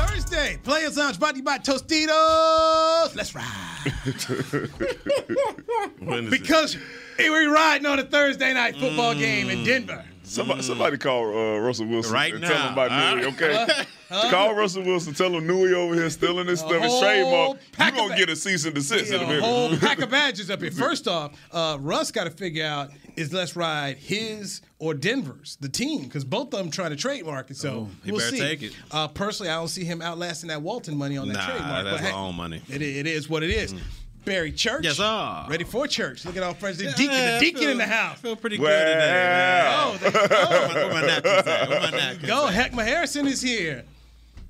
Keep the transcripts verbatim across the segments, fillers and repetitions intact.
Thursday, Players Lounge brought to you by Tostitos. Let's ride. Because hey, we're riding on a Thursday night football mm. game in Denver. Somebody, mm. somebody call uh, Russell Wilson right and now. Tell him about uh, Nui, okay? Uh, uh, call Russell Wilson, tell him Nui over here stealing this stuff, his trademark. You're going to get a cease and desist in a minute. A whole pack of badges up here. First off, uh, Russ got to figure out, is Let's Ride his or Denver's, the team? Because both of them trying to trademark it, so oh, he we'll better see. Take it. Uh, personally, I don't see him outlasting that Walton money on that nah, trademark. Nah, that's my own money. It, it is what it is. Mm. Barry Church. Yes, sir. Ready for church. Look at all friends. The yeah, deacon, the deacon feel, in the house. I feel pretty well. Good today, man. Oh, oh. Where my napkins at? Where my napkins Go, at? Heckma Harrison is here.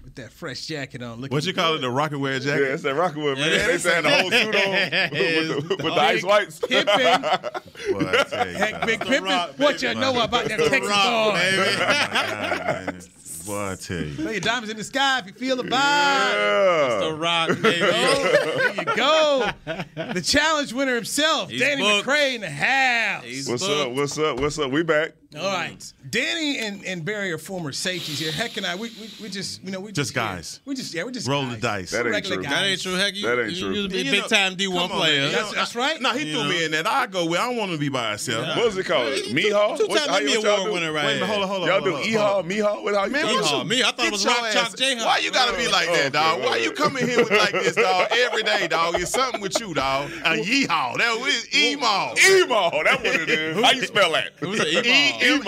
With that fresh jacket on. What you call good. It, the Rocket Wear jacket? Yeah, it's that Rocket Wear, man. Yeah, they said the whole suit on with the, with the, the ice whites. Pippin. Boy, Heck, Big Pippin. Rock, what you know about that Texas bar? Boy, I tell you. Play your diamonds in the sky if you feel the vibe. Yeah. It's the Rock, baby. There you go. The challenge winner himself, He's Danny booked. McCray in the house. He's what's booked. up? What's up? What's up? We back. All mm. right. Danny and, and Barry are former safeties here. Heck and I, we we, we just, you know, we just, just guys. We just, yeah, we just roll guys. The dice. That ain't true. Guys. That ain't true. Heck, you, that ain't you, true. You, you, you, you big know, time D one player. On, that's, that's right. No, he you threw know. me in that. I go where I want to be by myself. Yeah. What's it called? Meehaw? Two-time Emmy Award winner right here. Hold on, hold on. Y'all do E-Haw, Meehaw? What how you doing? Oh, me, I thought it was Rock Chop J-Hop. Why you gotta be like that, dog? Why you coming here with like this, dog? Every day, dog. It's something with you, dog. A yeehaw. That was E-Maw. E-Maw. That's what it is. How you spell that? It was an E-Maw. Yeah,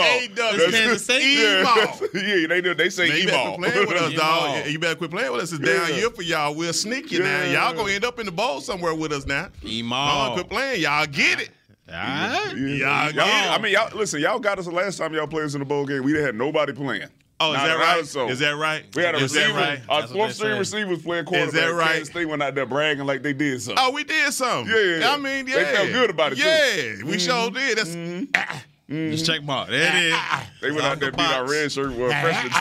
they do. They say E-Maw. You better quit playing with us, dog. You better quit playing with us. It's down here for y'all. We'll sneak you now. Y'all gonna end up in the bowl somewhere with us now. E-Maw. Quit playing. Y'all get it. Y'all get it. I mean, y'all listen. Y'all got us the last time y'all played us in the bowl game. We didn't have nobody playing. Oh, is that right? So. Is that right? We had a is receiver. Right? Our fourth string receivers playing quarterback. Is that right? They went out there bragging like they did something. Oh, we did something. Yeah, yeah. I mean, yeah. They felt good about it, yeah, too. Yeah, we mm-hmm. sure did. That's mm-hmm. ah, mm-hmm. Just check mark. There it is. Ah, they went out there the beat our red shirt with ah, freshman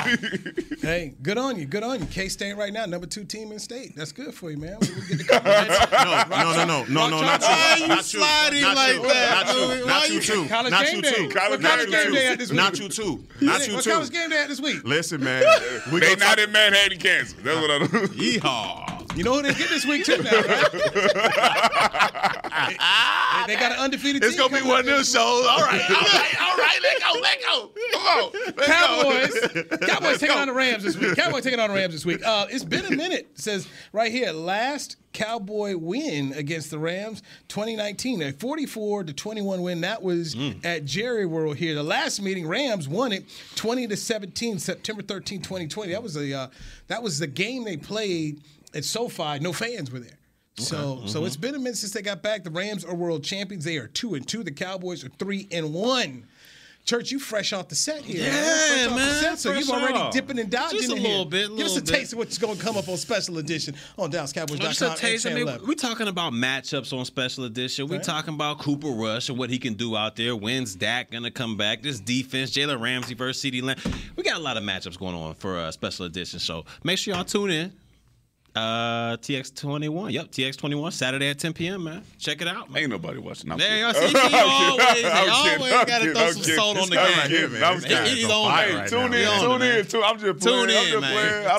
team. Hey, good on you. Good on you. K-State right now, number two team in state. That's good for you, man. We get the no, no, no, no, no, no, not you. Why are you sliding like that? Not you, too. Not you, too. College game day at this week. Not you, too. Not you, too. What college game day at this week? Listen, man. They not in Manhattan, Kansas. That's what I do. Yeehaw. You know who they get this week, too, now, right? they, they got an undefeated it's team. It's going to be one of them shows. All right, all right, all right. Let go, let go. Come on. Cowboys. Go. Cowboys taking on the Rams this week. Cowboys taking on the Rams this week. Uh, it's been a minute. It says right here, last Cowboy win against the Rams, twenty nineteen. A forty-four to twenty-one win. That was mm. at Jerry World here. The last meeting, Rams won it twenty to seventeen, September thirteenth, twenty twenty. That was a uh, that was the game they played at SoFi. No fans were there. Okay. So mm-hmm. so it's been a minute since they got back. The Rams are world champions. They are two and two. The Cowboys are three and one. Church, you fresh off the set here. Yeah, man. Fresh man. Off the set, so you've already off. Dipping and dodging just a in little here. Bit. Little Give us a bit. Taste of what's going to come up on Special Edition on Dallas Cowboys dot com. Just a taste. I mean, we're talking about matchups on Special Edition. We're right. talking about Cooper Rush and what he can do out there. When's Dak going to come back? This defense, Jalen Ramsey versus CeeDee Lamb. We got a lot of matchups going on for uh, Special Edition, so make sure y'all tune in. Uh, T X twenty-one. Yep, T X twenty-one, Saturday at ten p.m., man. Check it out, man. Ain't nobody watching. I'm there you go. See, he always, they always got to throw some salt on the game. I'm kidding. Tune in, tune in, too. I'm just playing. Tune in, man. I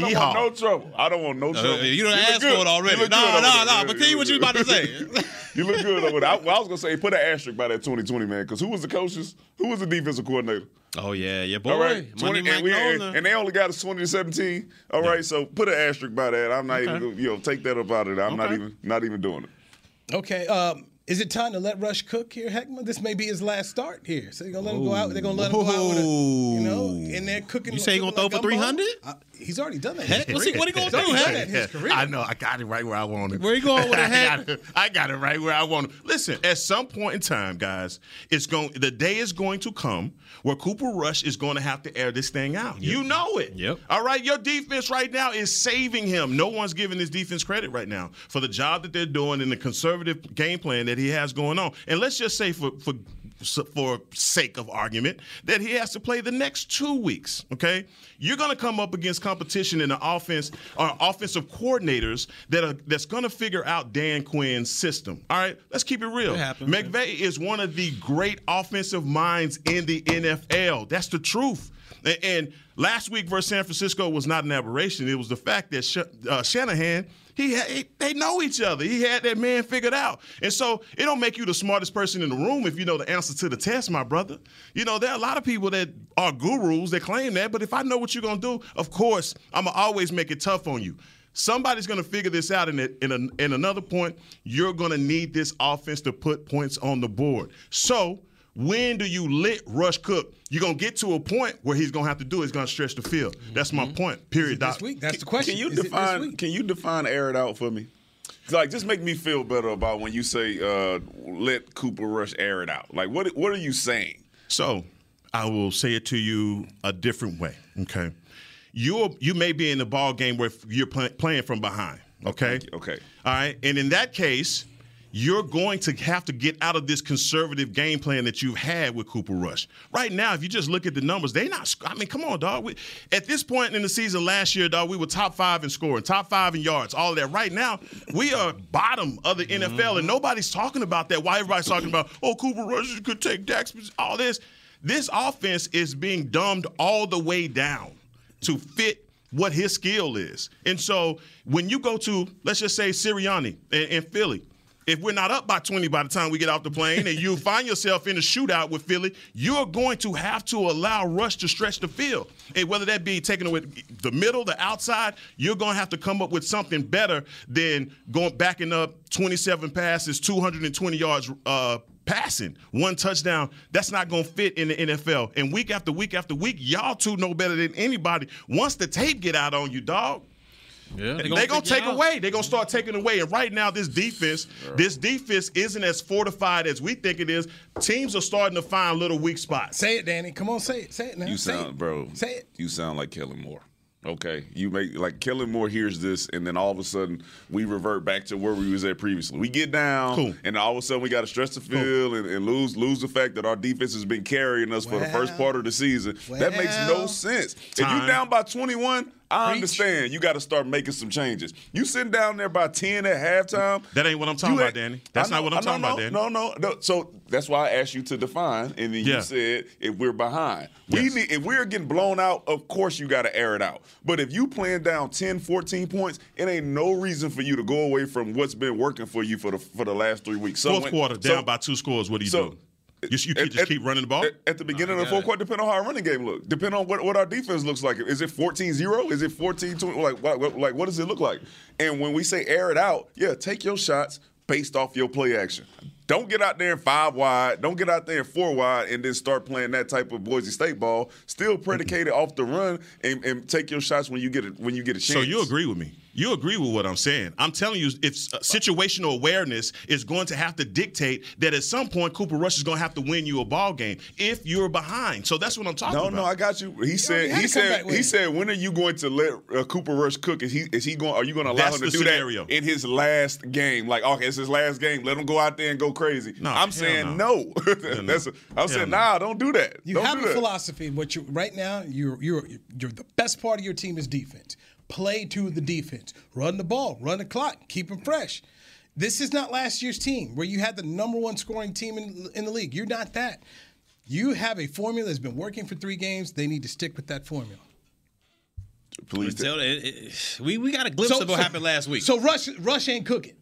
don't want no trouble. I don't want no trouble. I don't want no trouble. You done asked for it already. No, no, no. But tell you what you was about to say. You look good over there. I was going to say, put an asterisk by that twenty twenty, man, because who was the coaches? Who was the defensive coordinator? Oh, yeah, yeah, boy. All right. twenty, and, we, and they only got us twenty to seventeen. All right, yeah. So put an asterisk by that. I'm not okay. even, you know, take that up out of there. I'm okay. not even not even doing it. Okay. Um, Is it time to let Rush cook here, Heckma? This may be his last start here. So they're going to let him go out. They're going to let him go out with a, you know, and they're cooking. You say he's going to throw for three hundred? Uh, he's already done that. Heck, let's see what he going to do, Heck. I know. I got it right where I want it. Where you going with it, Heck? I got it, I got it right where I want it. Listen, at some point in time, guys, it's going. the day is going to come where Cooper Rush is going to have to air this thing out. Yep. You know it. Yep. All right? Your defense right now is saving him. No one's giving this defense credit right now for the job that they're doing and the conservative game plan that he has going on. And let's just say for for for sake of argument that he has to play the next two weeks, okay? You're going to come up against competition in the offense or offensive coordinators that are that's going to figure out Dan Quinn's system. All right, let's keep it real. It happens, McVay yeah. is one of the great offensive minds in the N F L. That's the truth. And, and last week versus San Francisco was not an aberration. It was the fact that Sh- uh, Shanahan – He, had, he they know each other. He had that man figured out. And so it don't make you the smartest person in the room if you know the answer to the test, my brother. You know, there are a lot of people that are gurus that claim that, but if I know what you're going to do, of course, I'm going to always make it tough on you. Somebody's going to figure this out, and in, in, a, in another point, you're going to need this offense to put points on the board. So when do you let Rush cook? You're going to get to a point where he's going to have to do it. He's going to stretch the field. That's my mm-hmm. point, period. This week? That's the question. Can you Is define Can you define air it out for me? Like, just make me feel better about when you say uh, let Cooper Rush air it out. Like, what what are you saying? So I will say it to you a different way, okay? You you may be in the ball game where you're play, playing from behind, okay? Okay. All right, and in that case – you're going to have to get out of this conservative game plan that you've had with Cooper Rush. Right now, if you just look at the numbers, they not – I mean, come on, dog. We, at this point in the season last year, dog, we were top five in scoring, top five in yards, all of that. Right now, we are bottom of the N F L, mm-hmm. and nobody's talking about that. Why everybody's talking about, oh, Cooper Rush could take Dak's – all this. This offense is being dumbed all the way down to fit what his skill is. And so when you go to, let's just say, Sirianni and, and Philly, if we're not up by twenty by the time we get off the plane and you find yourself in a shootout with Philly, you're going to have to allow Rush to stretch the field. And whether that be taking away the middle, the outside, you're going to have to come up with something better than going backing up twenty-seven passes, two hundred twenty yards uh, passing, one touchdown. That's not going to fit in the N F L. And week after week after week, y'all two know better than anybody. Once the tape get out on you, dog, yeah, they're going to take away. They're going to start taking away. And right now, this defense, sure. this defense isn't as fortified as we think it is. Teams are starting to find little weak spots. Say it, Danny. Come on, say it. Say it now. You sound, say it. bro. Say it. You sound like Kellen Moore. Okay, you make like Kellen Moore hears this, and then all of a sudden we revert back to where we was at previously. We get down, cool. and all of a sudden we got to stretch the field cool. and, and lose lose the fact that our defense has been carrying us well, for the first part of the season. Well, that makes no sense. Time. If you down by twenty-one, I Preach. understand you got to start making some changes. You sitting down there by ten at halftime. That ain't what I'm talking about, Danny. That's know, not what I'm talking know, about, Danny. No, no, no. So that's why I asked you to define, and then yeah. you said if we're behind. Yes. We need, if we're getting blown out, of course you got to air it out. But if you playing down ten, fourteen points, it ain't no reason for you to go away from what's been working for you for the for the last three weeks. So Fourth when, quarter, down so, by two scores, what do you so, do? You, you at, just at, keep running the ball? At, at the beginning oh, of the fourth quarter, depending on how our running game looks. Depending on what, what our defense looks like. Is it fourteen zero? Is it fourteen twenty? Like what, what, like, what does it look like? And when we say air it out, yeah, take your shots based off your play action. Don't get out there in five wide. Don't get out there in four wide and then start playing that type of Boise State ball. Still predicated off the run and, and take your shots when you get a, when you get a chance. So you agree with me. You agree with what I'm saying. I'm telling you, if situational awareness is going to have to dictate that at some point Cooper Rush is going to have to win you a ball game if you're behind. So that's what I'm talking no, about. No, no, I got you. He said. You he said. He said. When are you going to let uh, Cooper Rush cook? Is he? Is he going? Are you going to allow that's him to do scenario. that in his last game? Like, okay, it's his last game. Let him go out there and go crazy. No, I'm saying no. no. that's. A, I'm hell saying no. nah. Don't do that. You don't have do a that. philosophy. What you right now? You're you're you're the best part of your team is defense. Play to the defense. Run the ball. Run the clock. Keep them fresh. This is not last year's team where you had the number one scoring team in, in the league. You're not that. You have a formula that's been working for three games. They need to stick with that formula. Please tell it, it, we we got a glimpse so, of what so, happened last week. So Rush Rush ain't cooking.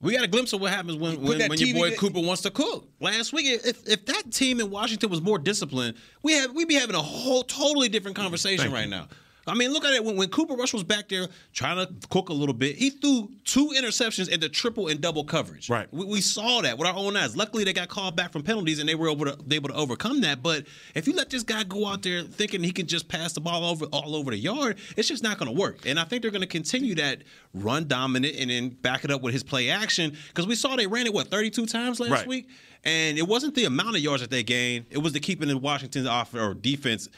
We got a glimpse of what happens when when, when your boy that, Cooper wants to cook. Last week, if if that team in Washington was more disciplined, we have we'd be having a whole totally different conversation right now. I mean, look at it. When, when Cooper Rush was back there trying to cook a little bit, he threw two interceptions into triple and double coverage. Right. We, we saw that with our own eyes. Luckily, they got called back from penalties, and they were able to, able to overcome that. But if you let this guy go out there thinking he can just pass the ball over all over the yard, it's just not going to work. And I think they're going to continue that run dominant and then back it up with his play action, because we saw they ran it, what, thirty-two times last right. week? And it wasn't the amount of yards that they gained. It was the keeping the Washington's off or defense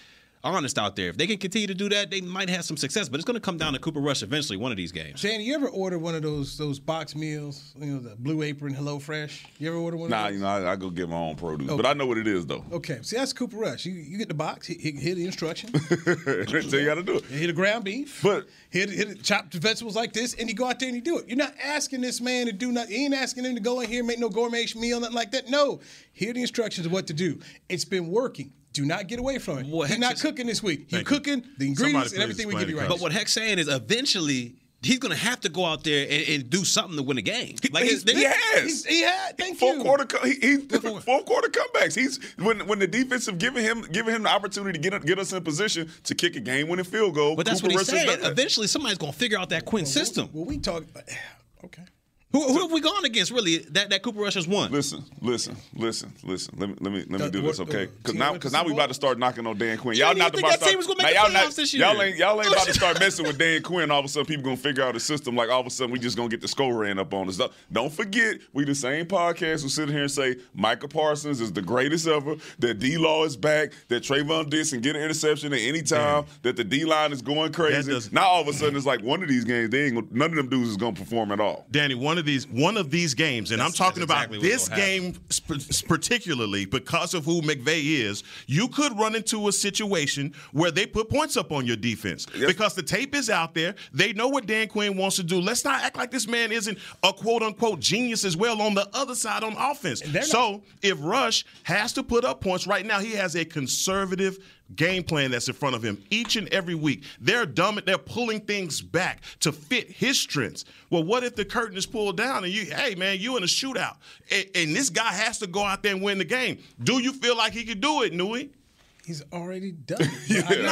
honest out there. If they can continue to do that, they might have some success. But it's going to come down to Cooper Rush eventually, one of these games. Shane, you ever order one of those those box meals? You know, the Blue Apron, Hello Fresh. You ever order one? Nah, of those? you know, I, I go get my own produce, okay. But I know what it is though. Okay, see, that's Cooper Rush. You you get the box, he, he, hear the instruction. So you got to do it. Hear the ground beef, but hear the chopped vegetables like this, and you go out there and you do it. You're not asking this man to do nothing. You ain't asking him to go in here and make no gourmet meal, nothing like that. No, hear the instructions of what to do. It's been working. Do not get away from it. Well, he's not cooking this week. He's cooking the ingredients and everything we give you right now. But what Heck's saying is eventually he's going to have to go out there and, and do something to win a game. Like he, he has. He's, he had. Thank four you. Quarter, he, he, four quarter comebacks. He's when when the defense have given him given him the opportunity to get get us in a position to kick a game winning field goal. But that's Cooper what he's saying. Eventually somebody's going to figure out that Quinn well, system. Well, we talk. Okay. Who, who have we gone against, really, that, that Cooper Rush has won? Listen, listen, listen, listen. Let me let me, let me do this, okay? Because now, now we about to start knocking on Dan Quinn. Y'all not about to start. Y'all ain't, y'all ain't about to start messing with Dan Quinn. All of a sudden, people going to figure out a system. Like, all of a sudden, we just going to get the score ran up on us. Don't forget, we the same podcast who sit here and say Micah Parsons is the greatest ever, that D-Law is back, that Trayvon Dixon get an interception at any time, yeah. that the D-line is going crazy. Now, all of a sudden, it's like one of these games, they ain't gonna, none of them dudes is going to perform at all. Danny, one Of these one of these games, and that's, I'm talking exactly about this game sp- particularly because of who McVay is. You could run into a situation where they put points up on your defense yes. because the tape is out there. They know what Dan Quinn wants to do. Let's not act like this man isn't a quote unquote genius as well on the other side on offense. So not- if Rush has to put up points right now, he has a conservative game plan that's in front of him each and every week. They're dumb. They're pulling things back to fit his strengths. Well, what if the curtain is pulled down and you, hey, man, you in a shootout, and, and this guy has to go out there and win the game? Do you feel like he could do it, Nui? He's already done it. yeah.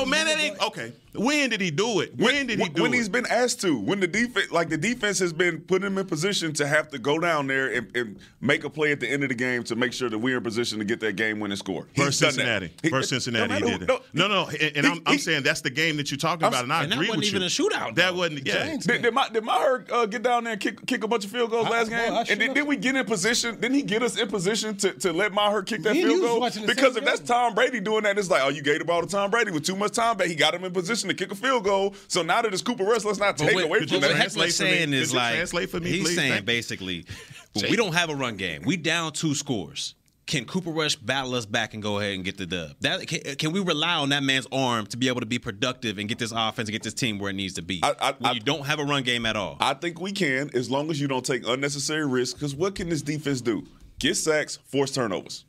No, man, that ain't okay. When did he do it? When, when did he do when it? When he's been asked to. When the defense, like the defense has been putting him in position to have to go down there and, and make a play at the end of the game to make sure that we're in position to get that game-winning score. Versus Cincinnati. He, Versus Cincinnati, no, he did it. No, no, no, and, and he, I'm, I'm he, saying that's the game that you're talking I'm, about, and I and agree with you. That wasn't even a shootout. That though. wasn't, yeah. Giants, did, did, my, did Maher uh, get down there and kick, kick a bunch of field goals I, last well, game? I and did, did we get in position? Didn't he get us in position to, to let Maher kick that field goal? Because if that's Tom Brady doing that, it's like, oh, you gave the ball to Tom Brady with too much time back. He got him in position to kick a field goal. So now that it's Cooper Rush, let's not but take what, away from that. What Heckma's saying is like, translate for me, he's please? saying Thank basically, we don't have a run game. We down two scores. Can Cooper Rush battle us back and go ahead and get the dub? That can, can we rely on that man's arm to be able to be productive and get this offense and get this team where it needs to be? I, I, when I, you don't have a run game at all. I think we can, as long as you don't take unnecessary risks. Because what can this defense do? Get sacks, force turnovers.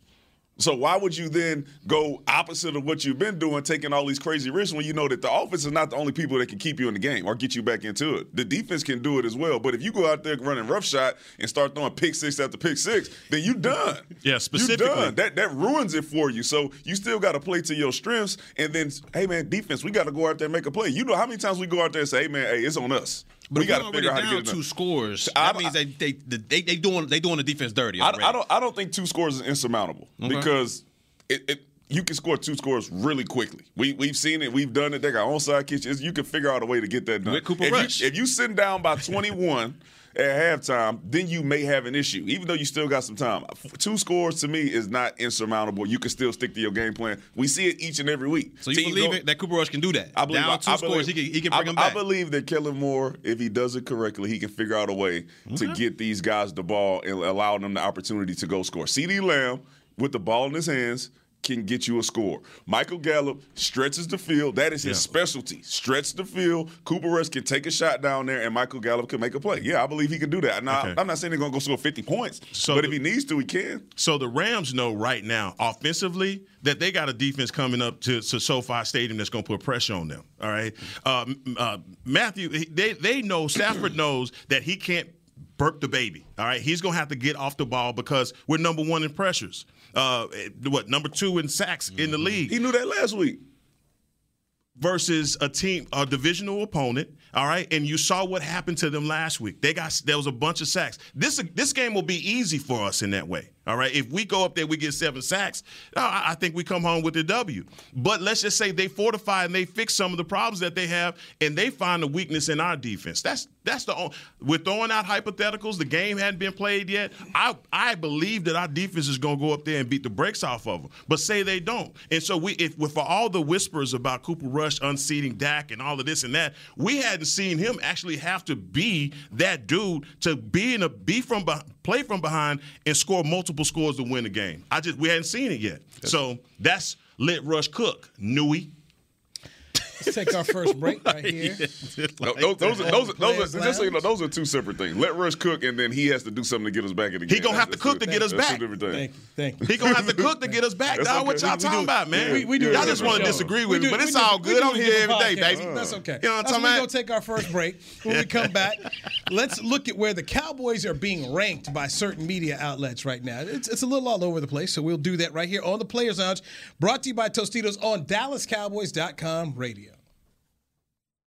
So why would you then go opposite of what you've been doing, taking all these crazy risks when you know that the offense is not the only people that can keep you in the game or get you back into it? The defense can do it as well. But if you go out there running roughshod and start throwing pick six after pick six, then you're done. Yeah, specifically. You're done. That, that ruins it for you. So you still got to play to your strengths. And then, hey, man, defense, we got to go out there and make a play. You know how many times we go out there and say, hey, man, hey, it's on us. But we got to figure out how to get two scores. That I, means they they they they doing they doing the defense dirty. Already. I, I don't I don't think two scores is insurmountable okay. because it, it you can score two scores really quickly. We we've seen it. We've done it. They got onside kicks. You can figure out a way to get that done. With Cooper if Rush, you, if you sitting down by twenty-one at halftime, then you may have an issue, even though you still got some time. Two scores to me is not insurmountable. You can still stick to your game plan. We see it each and every week. So you Team believe go, it, that Cooper Rush can do that? I believe Down two I, I scores, believe, he, can, he can bring I, them back. I believe that Kellen Moore, if he does it correctly, he can figure out a way okay. to get these guys the ball and allow them the opportunity to go score. CeeDee Lamb, with the ball in his hands, can get you a score. Michael Gallup stretches the field. That is his yeah. specialty. Stretch the field. Cooper Rush can take a shot down there, and Michael Gallup can make a play. Yeah, I believe he can do that. Now, okay. I'm not saying they're going to go score fifty points, so but the, if he needs to, he can. So the Rams know right now, offensively, that they got a defense coming up to, to SoFi Stadium that's going to put pressure on them. All right? Uh, uh, Matthew, they, they know, Stafford knows that he can't burp the baby. All right? He's going to have to get off the ball because we're number one in pressures. Uh, what, number two in sacks mm-hmm. in the league. He knew that last week. versus a team, a divisional opponent, all right? And you saw what happened to them last week. They got there was a bunch of sacks. This this game will be easy for us in that way, all right? If we go up there, we get seven sacks, I think we come home with a W. But let's just say they fortify and they fix some of the problems that they have, and they find a weakness in our defense. That's that's the only – we're throwing out hypotheticals. The game hadn't been played yet. I, I believe that our defense is going to go up there and beat the brakes off of them, but say they don't. And so we, if for all the whispers about Cooper Rush unseating Dak and all of this and that, we hadn't seen him actually have to be that dude to be in a be from behind, play from behind and score multiple scores to win the game. I just we hadn't seen it yet. That's so that's Lit Rush Cook, Nui. Let's take our first break right here. No, those, those, are, those, are, those, are, just so you know, those are two separate things. Let Rush cook, and then he has to do something to get us back in the game. He gonna have to cook to get us back. That's two different things. Thank you. Thank you. He gonna have to cook to get us back. That's what y'all talking about, man. We, we do. Y'all just want to disagree with me, but it's all good. I'm here every day, baby. That's okay. You know what I'm talking about? We're gonna take our first break. When we come back, let's look at where the Cowboys are being ranked by certain media outlets right now. It's it's a little all over the place, so we'll do that right here on the Players Lounge, brought to you by Tostitos on Dallas Cowboys dot com radio.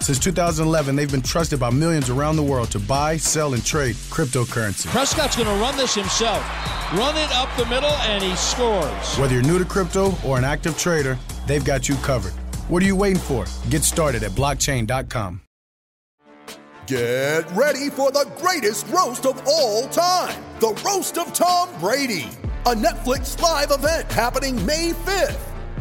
Since two thousand eleven, they've been trusted by millions around the world to buy, sell, and trade cryptocurrency. Prescott's going to run this himself. Run it up the middle, and he scores. Whether you're new to crypto or an active trader, they've got you covered. What are you waiting for? Get started at blockchain dot com. Get ready for the greatest roast of all time, the Roast of Tom Brady, a Netflix live event happening May fifth.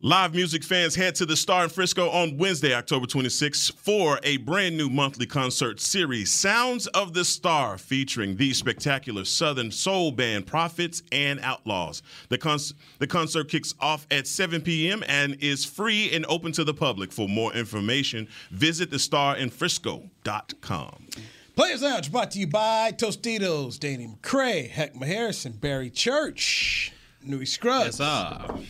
Live music fans, head to the Star in Frisco on Wednesday, October twenty-sixth, for a brand new monthly concert series, Sounds of the Star, featuring the spectacular Southern soul band Prophets and Outlaws. The, cons- the concert kicks off at seven p.m. and is free and open to the public. For more information, visit the star in frisco dot com. Players Lounge brought to you by Tostitos, Danny McCray, Heckma Harrison, Barry Church, Nui Scruggs. Yes, uh,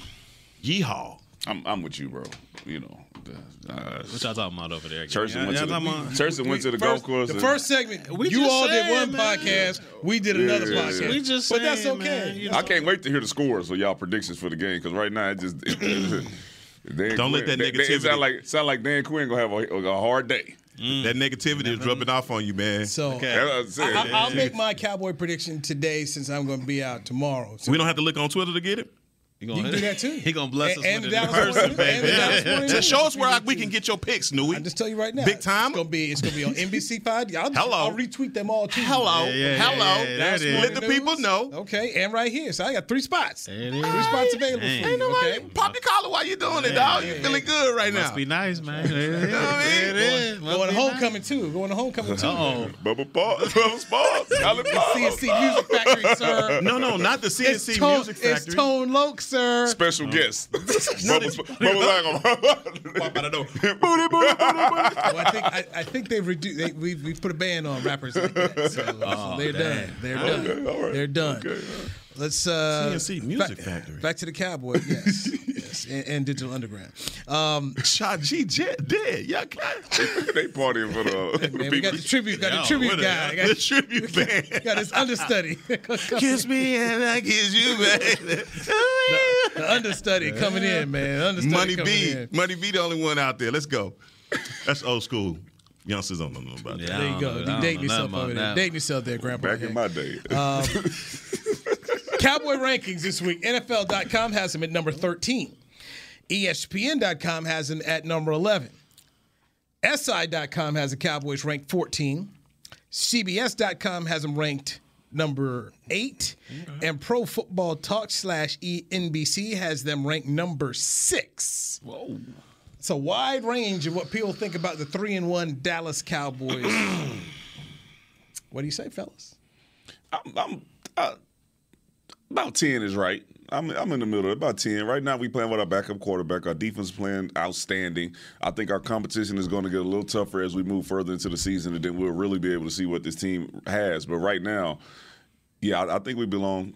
yeehaw. I'm, I'm with you, bro. You know. Uh, what y'all talking about over there? Church yeah, went, to the, Church went we, to the first, golf course. The first segment, we you all saying, did one man. podcast. We did yeah, another yeah, podcast. Yeah. We just but saying, that's okay. Man, you know? I can't wait to hear the scores or y'all predictions for the game, because right now it just it, Dan don't Quinn, let that negativity. It sound like, sound like Dan Quinn gonna have a, a hard day. Mm. That negativity is rubbing off on you, man. So okay. I, I'll make my Cowboy prediction today, since I'm going to be out tomorrow. So we don't have to look on Twitter to get it. He gonna, you can do that too. He gonna bless and, us and with it person, baby. Yeah. Just show us where I, we can get your picks, Nui. I just tell you right now, big time. It's gonna be, it's gonna be on N B C five. I'll, Hello. I'll retweet them all too. Hello, yeah, yeah, hello. Yeah, yeah, yeah, let the news. people know. Okay, and right here, so I got three spots. Three spots available. Ain't, for you, ain't nobody okay? pop your collar while you doing it, dog. You feeling good right now? Must be nice, man. You know what I mean? Going to homecoming too. Going to homecoming too. Oh, bubble balls, bubble balls. C and C Music Factory, sir. No, no, not the C and C Music Factory. It's Tone Loc. Sir. Special oh. guest. Bubba Zagam. I think they've reduced. They, we've, we've put a ban on rappers like that. So, oh, so they're dang. done. They're done. Okay, right. They're done. Okay, right. Let's uh, C and C Music back, Factory. Back to the Cowboy. Yes. Yes. And, and Digital Underground. Um, Shaji Jet did. Yeah, they partying for the, hey, man, for the people. We got the tribute. Got Yo, the tribute guy. Got, the tribute band. Got, got his understudy. Kiss me and I kiss you, baby. The, the understudy coming in, man. Understudy Money B. In. Money B, the only one out there. Let's go. That's old school. Youngsters don't know about that. Yeah, there you go. Know, you dating yourself over there. Dating yourself there, Grandpa. Back in my day. Um, Cowboy rankings this week. N F L dot com has him at number thirteen. E S P N dot com has him at number eleven. S I dot com has the Cowboys ranked fourteen. C B S dot com has them ranked number eight. Okay. And Pro Football Talk slash E N B C has them ranked number six. Whoa. It's a wide range of what people think about the three and one Dallas Cowboys. What do you say, fellas? I'm, I'm uh, about ten is right. I'm I'm in the middle. About ten right now. We playing with our backup quarterback. Our defense playing outstanding. I think our competition is going to get a little tougher as we move further into the season, and then we'll really be able to see what this team has. But right now, yeah, I, I think we belong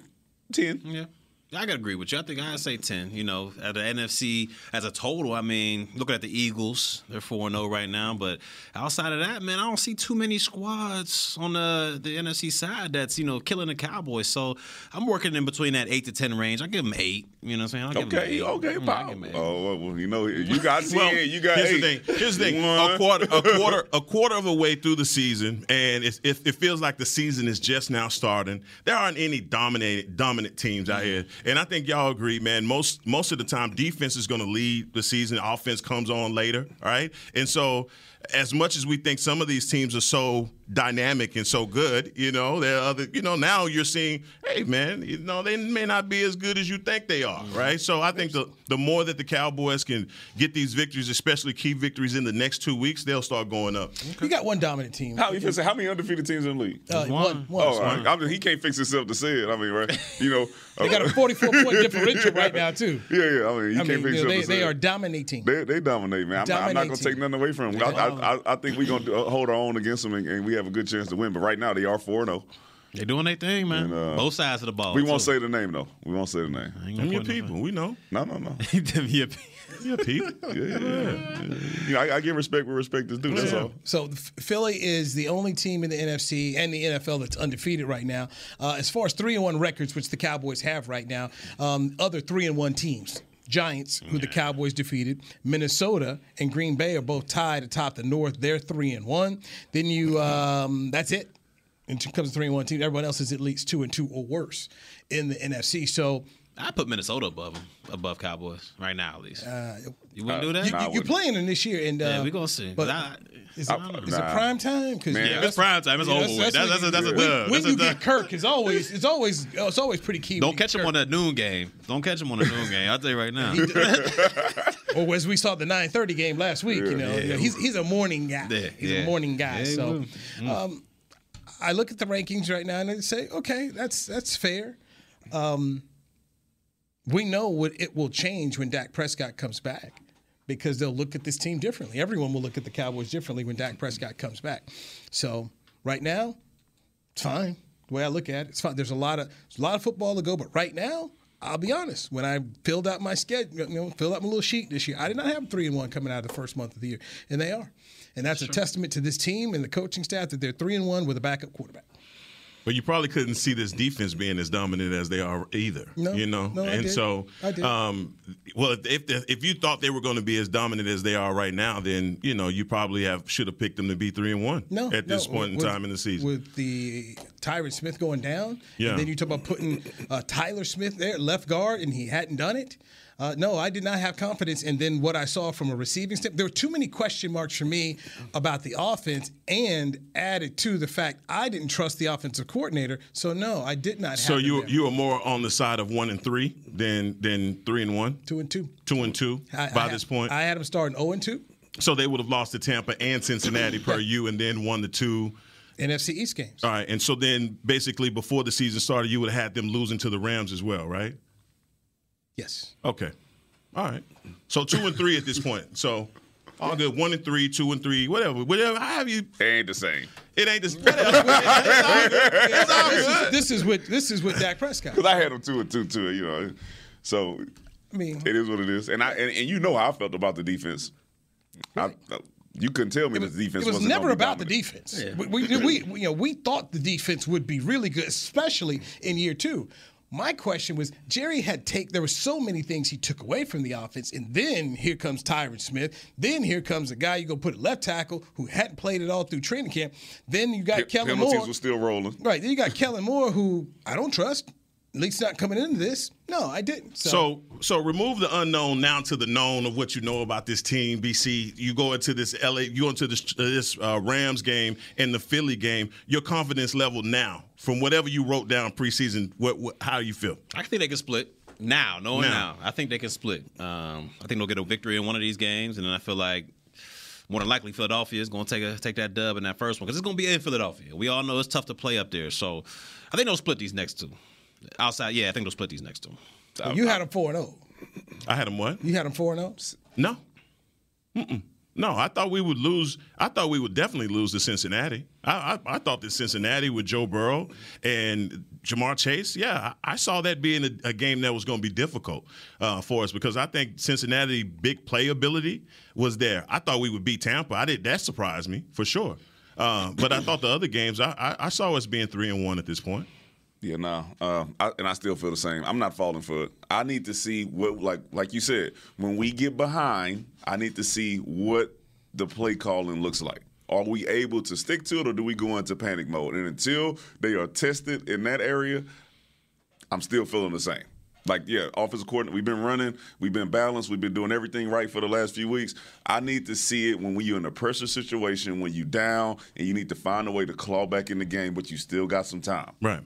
ten. Yeah, I gotta agree with you. I think I'd say ten. You know, at the N F C as a total, I mean, looking at the Eagles, they're four and zero right now. But outside of that, man, I don't see too many squads on the the N F C side that's, you know, killing the Cowboys. So I'm working in between that eight to ten range. I give them eight. You know what I'm saying? I'll okay, give okay, Bob. Oh, well, you know, you got ten. Well, you got here's eight. The here's the thing. One. A quarter, a quarter, a quarter of a way through the season, and it's, it, it feels like the season is just now starting. There aren't any dominant dominant teams out mm-hmm. here. And I think y'all agree, man, most most of the time defense is going to lead the season. Offense comes on later, all right? And so as much as we think some of these teams are so dynamic and so good, you know, there are other, you know, now you're seeing, hey, man, you know, they may not be as good as you think they are, mm-hmm. right? So I think the, the more that the Cowboys can get these victories, especially key victories in the next two weeks, they'll start going up. Okay. You got one dominant team. How, you say, how many undefeated teams in the league? Uh, one. one. Oh, one. I mean, he can't fix himself to say it. I mean, right? You know. They got a forty-four point differential right now, too. Yeah, yeah. I mean, you I can't mean, fix you know, they, to say they are dominating. They, they dominate, man. Dominating. I'm not going to take nothing away from them. I, I, I, I think we're going to hold our own against them, and, and we have a good chance to win. But right now, they are four and oh. They're doing their thing, man. And, uh, both sides of the ball. We won't too. say the name, though. We won't say the name. Them your people. We know. No, no, no. Them your people. Yeah, Pete. Yeah, yeah, yeah. You know, I, I give respect where respect is due. That's all. So Philly is the only team in the N F C and the N F L that's undefeated right now. Uh, as far as three and one records, which the Cowboys have right now, um, other three and one teams. Giants, who yeah. the Cowboys defeated. Minnesota and Green Bay are both tied atop the North. They're three and one. Then you um, that's it. And it comes to three and one team. Everyone else is at least two and two or worse in the N F C. So I put Minnesota above them, above Cowboys right now at least. Uh, you wouldn't uh, do that. You, you, you're playing in this year, and uh, yeah, we're gonna see. But I, is, I, it, nah. is it prime time? Because yeah, it's prime time. It's yeah, over. That's, that's, that's, that's, that's a dub. When, when you get Kirk, it's always it's always it's always pretty key. Don't catch him Kirk. on that noon game. Don't catch him on the noon game. I'll tell you right now. Or as we saw the nine thirty game last week, yeah. you know, yeah. you know, he's he's a morning guy. Yeah. He's yeah. a morning guy. Yeah, so mm. um, I look at the rankings right now and I say, okay, that's that's fair. Um, We know what it will change when Dak Prescott comes back because they'll look at this team differently. Everyone will look at the Cowboys differently when Dak Prescott comes back. So right now, it's fine. The way I look at it, it's fine. There's a lot of there's a lot of football to go, but right now, I'll be honest. When I filled out my schedule, you know, filled out my little sheet this year, I did not have three and one coming out of the first month of the year, and they are, and that's sure. a testament to this team and the coaching staff that they're three and one with a backup quarterback. But you probably couldn't see this defense being as dominant as they are either. No, you know, no, I and did. so, I did. Um, well, if the, if you thought they were going to be as dominant as they are right now, then you know you probably have should have picked them to be three and one no, at this no, point with, in time in the season. With the Tyron Smith going down. Yeah. And then you talk about putting uh, Tyler Smith there, left guard, and he hadn't done it. Uh, no, I did not have confidence. And then what I saw from a receiving standpoint, there were too many question marks for me about the offense, and added to the fact I didn't trust the offensive coordinator. So, no, I did not have So you there. you are more on the side of one and three than than three and one? Two and two. Two and two I, by I, this point? I had them starting oh and two. So they would have lost to Tampa and Cincinnati per you, and then won the two N F C East games. All right. And so then basically before the season started, you would have had them losing to the Rams as well, right? Yes. Okay. All right. So two and three at this point. So all good. One and three, two and three, whatever. Whatever. How have you? It ain't the same. It ain't the same. It's all good. This is with this is with Dak Prescott. Because I had them two and two too, you know. So I mean, it is what it is. And I and, and you know how I felt about the defense. Right. I, I, you couldn't tell me was, the defense. It was wasn't never about dominant. The defense. Yeah. We, we, we, you know, we thought the defense would be really good, especially in year two. My question was, Jerry had take. There were so many things he took away from the offense, and then here comes Tyron Smith. Then here comes a guy you go put at left tackle who hadn't played at all through training camp. Then you got P- Kellen penalties Moore. Penalties were still rolling. Right. Then you got Kellen Moore, who I don't trust. At least not coming into this. No, I didn't. So. so so remove the unknown now to the known of what you know about this team, B C. You go into this L A, you go into this, uh, this uh, Rams game and the Philly game. Your confidence level now, from whatever you wrote down preseason, what, what how you feel? I think they can split now, knowing now. now. I think they can split. Um, I think they'll get a victory in one of these games, and then I feel like more than likely Philadelphia is going to take a, take that dub in that first one because it's going to be in Philadelphia. We all know it's tough to play up there, so I think they'll split these next two. Outside, yeah, I think they'll split these next to them. Well, you I, had them four and oh. I had them what? You had them four and oh? No. Mm-mm. No, I thought we would lose. I thought we would definitely lose to Cincinnati. I, I, I thought that Cincinnati with Joe Burrow and Jamar Chase, yeah, I, I saw that being a, a game that was going to be difficult uh, for us because I think Cincinnati big playability was there. I thought we would beat Tampa. I did that surprised me for sure. Uh, but I thought the other games, I, I, I saw us being three and one at this point. Yeah, no, nah, uh, and I still feel the same. I'm not falling for it. I need to see what, like like you said, when we get behind, I need to see what the play calling looks like. Are we able to stick to it, or do we go into panic mode? And until they are tested in that area, I'm still feeling the same. Like, yeah, offensive coordinator, we've been running, we've been balanced, we've been doing everything right for the last few weeks. I need to see it when you're in a pressure situation, when you're down, and you need to find a way to claw back in the game, but you still got some time. Right.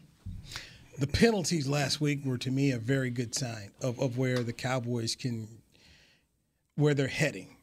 The penalties last week were, to me, a very good sign of, of where the Cowboys can – where they're heading.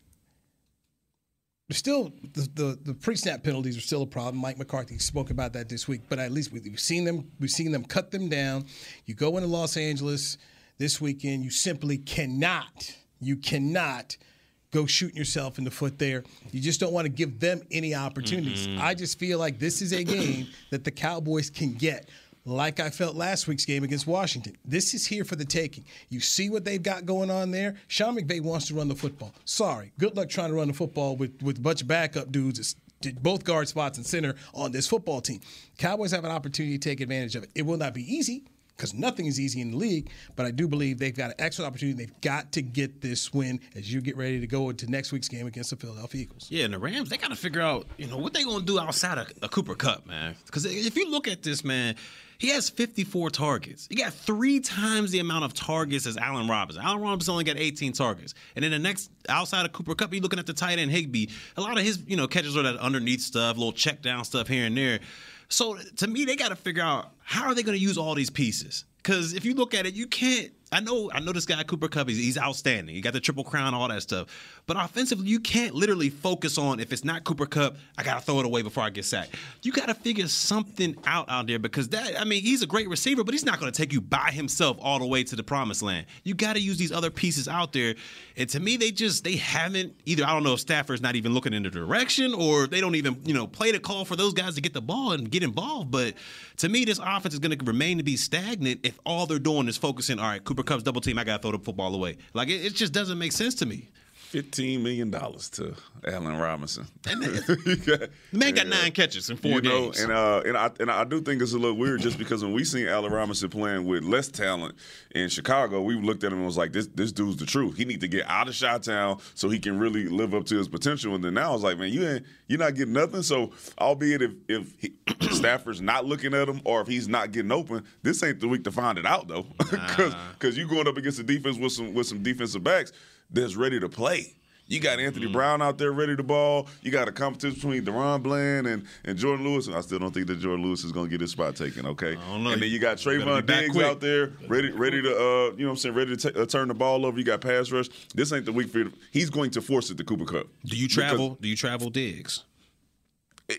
There's still – the the, the pre-snap penalties are still a problem. Mike McCarthy spoke about that this week. But at least we've seen them we've seen them cut them down. You go into Los Angeles this weekend, you simply cannot – you cannot – go shooting yourself in the foot there. You just don't want to give them any opportunities. Mm-hmm. I just feel like this is a game that the Cowboys can get – like I felt last week's game against Washington. This is here for the taking. You see what they've got going on there? Sean McVay wants to run the football. Sorry. Good luck trying to run the football with, with a bunch of backup dudes at both guard spots and center on this football team. Cowboys have an opportunity to take advantage of it. It will not be easy because nothing is easy in the league, but I do believe they've got an excellent opportunity. They've got to get this win as you get ready to go into next week's game against the Philadelphia Eagles. Yeah, and the Rams, they got to figure out, you know, what they going to do outside of a Cooper Kupp, man. Because if you look at this, man, he has fifty-four targets. He got three times the amount of targets as Allen Robinson. Allen Robinson only got eighteen targets. And then the next, outside of Cooper Kupp, you're looking at the tight end Higbee. A lot of his, you know, catches are that underneath stuff, little check down stuff here and there. So, to me, they got to figure out how are they going to use all these pieces? Because if you look at it, you can't – I know I know this guy, Cooper Kupp, he's, he's outstanding. He got the triple crown, all that stuff. But offensively, you can't literally focus on if it's not Cooper Kupp, I got to throw it away before I get sacked. You got to figure something out out there because that – I mean, he's a great receiver, but he's not going to take you by himself all the way to the promised land. You got to use these other pieces out there. And to me, they just – they haven't either – I don't know if Stafford's not even looking in the direction or they don't even, you know, play the call for those guys to get the ball and get involved. But to me, this offense is going to remain to be stagnant if all they're doing is focusing, all right, Cooper Kupp's double team, I got to throw the football away. Like, it, it just doesn't make sense to me. fifteen million dollars to Allen Robinson. The man got nine catches in four you know, games. And, uh, and, I, and I do think it's a little weird just because when we seen Allen Robinson playing with less talent in Chicago, we looked at him and was like, this this dude's the truth. He need to get out of Chi-Town so he can really live up to his potential. And then now I was like, man, you ain't, you're not getting nothing. So albeit if, if he, Stafford's not looking at him or if he's not getting open, this ain't the week to find it out, though. Because nah. you going up against the defense with some with some defensive backs that's ready to play. You got Anthony mm-hmm. Brown out there ready to ball. You got a competition between Deron Bland and, and Jordan Lewis. I still don't think that Jordan Lewis is going to get his spot taken, okay? I don't know. And then you got Trayvon Diggs out there ready ready to, uh, you know what I'm saying, ready to t- uh, turn the ball over. You got pass rush. This ain't the week for you. He's going to force it to Cooper Kupp. Do you travel? Because do you travel Diggs?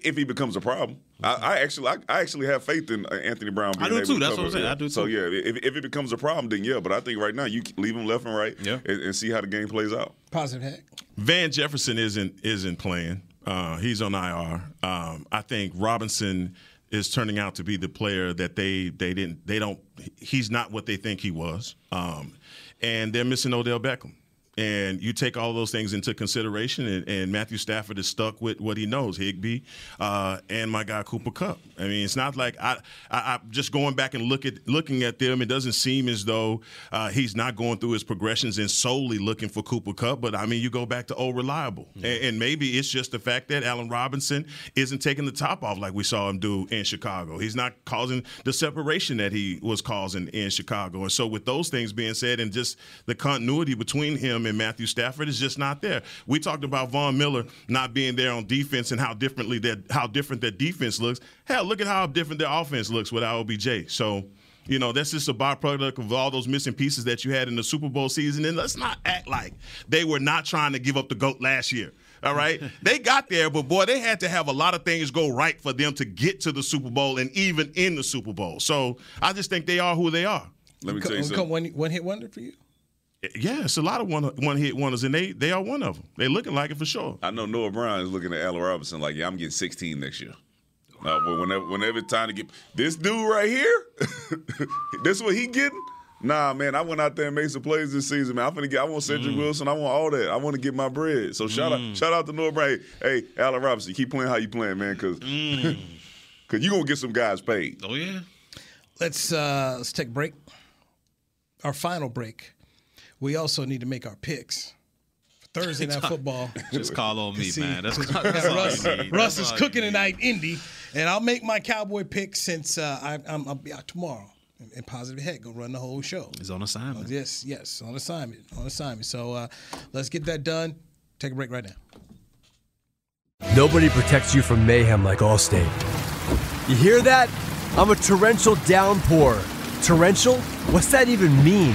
If he becomes a problem, I, I actually, I, I actually have faith in Anthony Brown. Being I do able too. To That's cover. What I'm saying. I do too. So yeah, if, if it becomes a problem, then yeah. But I think right now you leave him left and right, yeah. and, and see how the game plays out. Positive hack. Van Jefferson isn't isn't playing. Uh, he's on I R. Um, I think Robinson is turning out to be the player that they they didn't they don't. He's not what they think he was, um, and they're missing Odell Beckham. And you take all those things into consideration, and, and Matthew Stafford is stuck with what he knows, Higbee, uh, and my guy Cooper Kupp. I mean, it's not like I, I, I just going back and look at looking at them. It doesn't seem as though uh, he's not going through his progressions and solely looking for Cooper Kupp. But I mean, you go back to old reliable, yeah. and, and maybe it's just the fact that Allen Robinson isn't taking the top off like we saw him do in Chicago. He's not causing the separation that he was causing in Chicago. And so, with those things being said, and just the continuity between him and Matthew Stafford is just not there. We talked about Von Miller not being there on defense and how differently that how different their defense looks. Hell, look at how different their offense looks without O B J. So, you know, that's just a byproduct of all those missing pieces that you had in the Super Bowl season. And let's not act like they were not trying to give up the GOAT last year. All right? They got there, but, boy, they had to have a lot of things go right for them to get to the Super Bowl and even in the Super Bowl. So I just think they are who they are. Let me tell you something. One, one hit wonder for you? Yeah, it's a lot of one, one-hit wonders, and they, they are one of them. They're looking like it for sure. I know Noah Brown is looking at Allen Robinson like, yeah, I'm getting sixteen next year. Uh, whenever, whenever it's time to get – this dude right here, this what he getting? Nah, man, I went out there and made some plays this season, man. I'm finna get, I want Cedric mm. Wilson. I want all that. I want to get my bread. So shout mm. out shout out to Noah Brown. Hey, hey, Allen Robinson, keep playing how you playing, man, because mm. you're going to get some guys paid. Oh, yeah. Let's, uh, let's take a break, our final break. We also need to make our picks for Thursday Night Football. Just call on me, see, man. That's, that's Russ, all Russ that's is all cooking tonight, Indy, and I'll make my Cowboy pick since uh, I, I'm, I'll be out tomorrow. And, and Positive Heck go run the whole show. He's on assignment. Oh, yes, yes, on assignment, on assignment. So uh, let's get that done. Take a break right now. Nobody protects you from mayhem like Allstate. You hear that? I'm a torrential downpour. Torrential? What's that even mean?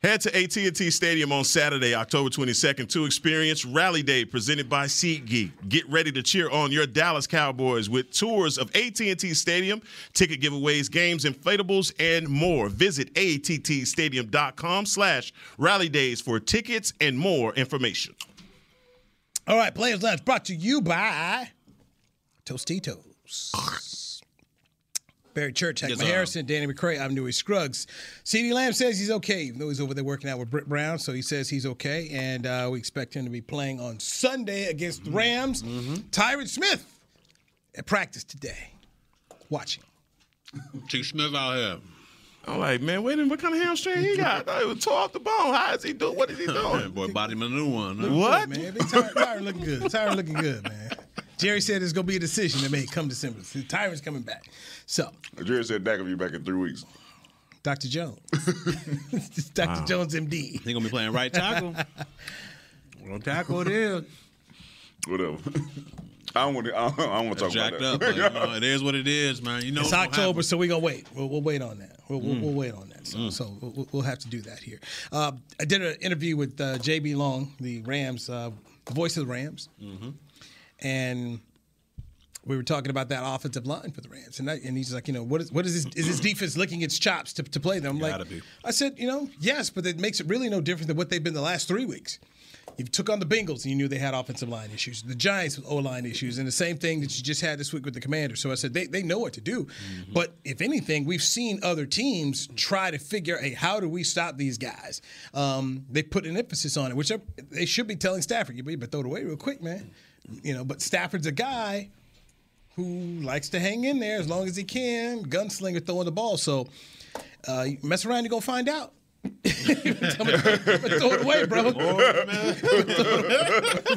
Head to A T and T Stadium on Saturday, October twenty-second, to experience Rally Day presented by SeatGeek. Get ready to cheer on your Dallas Cowboys with tours of A T and T Stadium, ticket giveaways, games, inflatables, and more. Visit attstadium.com slash Rally Days for tickets and more information. All right, Players Lounge brought to you by Tostitos. Barry Church, Heckma Harrison, Danny McCray, I'm Newey Scruggs. CeeDee Lamb says he's okay, even though he's over there working out with Britt Brown, so he says he's okay, and uh, we expect him to be playing on Sunday against the Rams. Mm-hmm. Tyron Smith at practice today. Watching. Too Smith out here. I'm like, man, wait a minute, what kind of hamstring he got? I thought he was tore off the bone. How is he doing? What is he doing? Boy, bought him a new one. Huh? What? Good, man. Tyron, Tyron looking good. Tyron looking good, man. Jerry said it's going to be a decision that may come December. Tyron's coming back. So Jerry said Dak will be back in three weeks. Doctor Jones. Doctor Wow. Jones, M D. He's going to be playing right tackle. Well, tackle it is. Whatever. I don't want to I don't want to talk jacked about that. Up, but, you know, it is what it is, man. You know it's October, so we're going to wait. We'll, we'll wait on that. We'll, mm. we'll wait on that. So, mm. so we'll, we'll have to do that here. Uh, I did an interview with uh, J B Long, the Rams, uh, voice of the Rams. Mm-hmm. And we were talking about that offensive line for the Rams, and, I, and he's like, you know, what is what is this, is this defense licking its chops to, to play them? I'm like, be. I said, you know, yes, but it makes it really no different than what they've been the last three weeks. You took on the Bengals, and you knew they had offensive line issues. The Giants with O-line issues, and the same thing that you just had this week with the Commanders. So I said, they they know what to do. Mm-hmm. But if anything, we've seen other teams try to figure out, hey, how do we stop these guys? Um, they put an emphasis on it, which I, they should be telling Stafford, you better throw it away real quick, man. You know, but Stafford's a guy who likes to hang in there as long as he can, gunslinger throwing the ball. So uh, you mess around, you're going to find out. Throw it away, bro. Lord, man.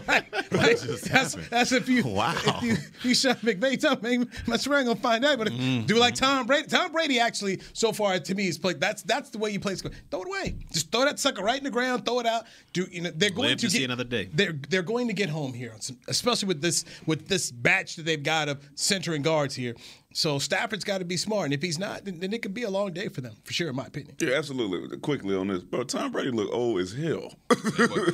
Right, right. That's, that's if you. Wow. If you, you shot McVay, tell me, my surrounding gonna find out. But if, mm. do like Tom Brady. Tom Brady actually, so far to me, is played. That's that's the way you play. Throw it away. Just throw that sucker right in the ground. Throw it out. Do you know they're going Live to, to get, see another day? They're they're going to get home here, especially with this with this batch that they've got of center and guards here. So Stafford's got to be smart, and if he's not, then, then it could be a long day for them, for sure, in my opinion. Yeah, absolutely. Quickly on this, bro, Tom Brady look old as hell. That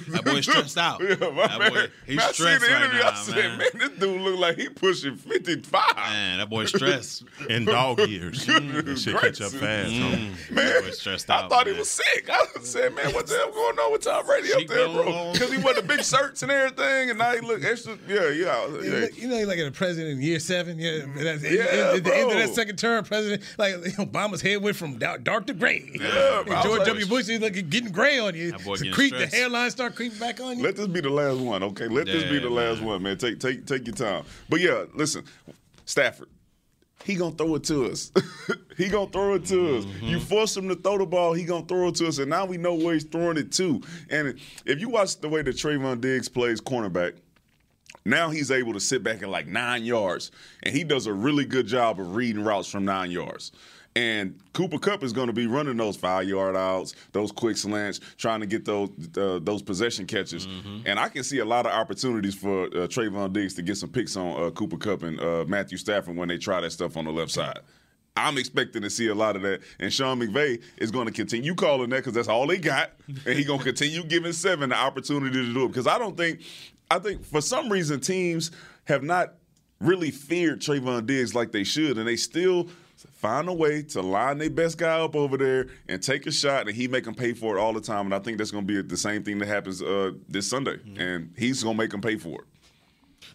boy, that boy's stressed out. Yeah, that man. Boy, he's man, stressed I right now, I said, man. man, this dude look like he pushing fifty-five. Man, that boy's stressed. In dog years. Mm, that shit catch up fast. Mm. Man, that boy's stressed out. I thought man. he was sick. I said, man, what the hell going on with Tom Brady she up there, bro? Because he wore the big shirts and everything, and now he look extra. Yeah, yeah. yeah. You, look, you know, he's like a president in year seven. Yeah, that's it. Yeah. At the end of that second term, President, like Obama's head went from dark to gray. Yeah, and George W. Bush is like getting gray on you. It's creep, the hairline start creeping back on you. Let this be the last one, okay? Let yeah, this be the last man. one, man. Take take take your time. But yeah, listen, Stafford, he gonna throw it to us. He gonna throw it to mm-hmm. us. You force him to throw the ball, he gonna throw it to us, and now we know where he's throwing it to. And if you watch the way that Trayvon Diggs plays cornerback. Now he's able to sit back at like nine yards, and he does a really good job of reading routes from nine yards. And Cooper Kupp is going to be running those five-yard outs, those quick slants, trying to get those uh, those possession catches. Mm-hmm. And I can see a lot of opportunities for uh, Trayvon Diggs to get some picks on uh, Cooper Kupp and uh, Matthew Stafford when they try that stuff on the left side. I'm expecting to see a lot of that. And Sean McVay is going to continue calling that because that's all they got. And he's going to continue giving Seven the opportunity to do it. Because I don't think – I think for some reason teams have not really feared Trayvon Diggs like they should. And they still find a way to line their best guy up over there and take a shot. And he make them pay for it all the time. And I think that's going to be the same thing that happens uh, this Sunday. Mm-hmm. And he's going to make them pay for it.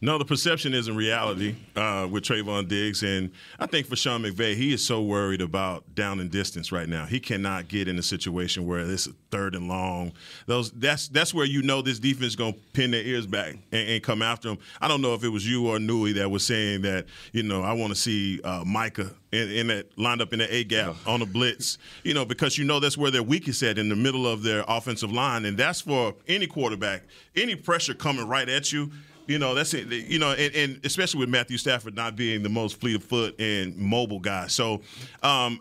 No, the perception isn't reality uh, with Trayvon Diggs. And I think for Sean McVay, he is so worried about down and distance right now. He cannot get in a situation where it's third and long. Those That's that's where you know this defense is going to pin their ears back and, and come after him. I don't know if it was you or Nui that was saying that, you know, I want to see uh, Micah in, in that, lined up in the A-gap yeah. on a blitz, you know, because you know that's where their weakest at, in the middle of their offensive line. And that's for any quarterback, any pressure coming right at you. You know, that's it. You know, and, and especially with Matthew Stafford not being the most fleet of foot and mobile guy. So um,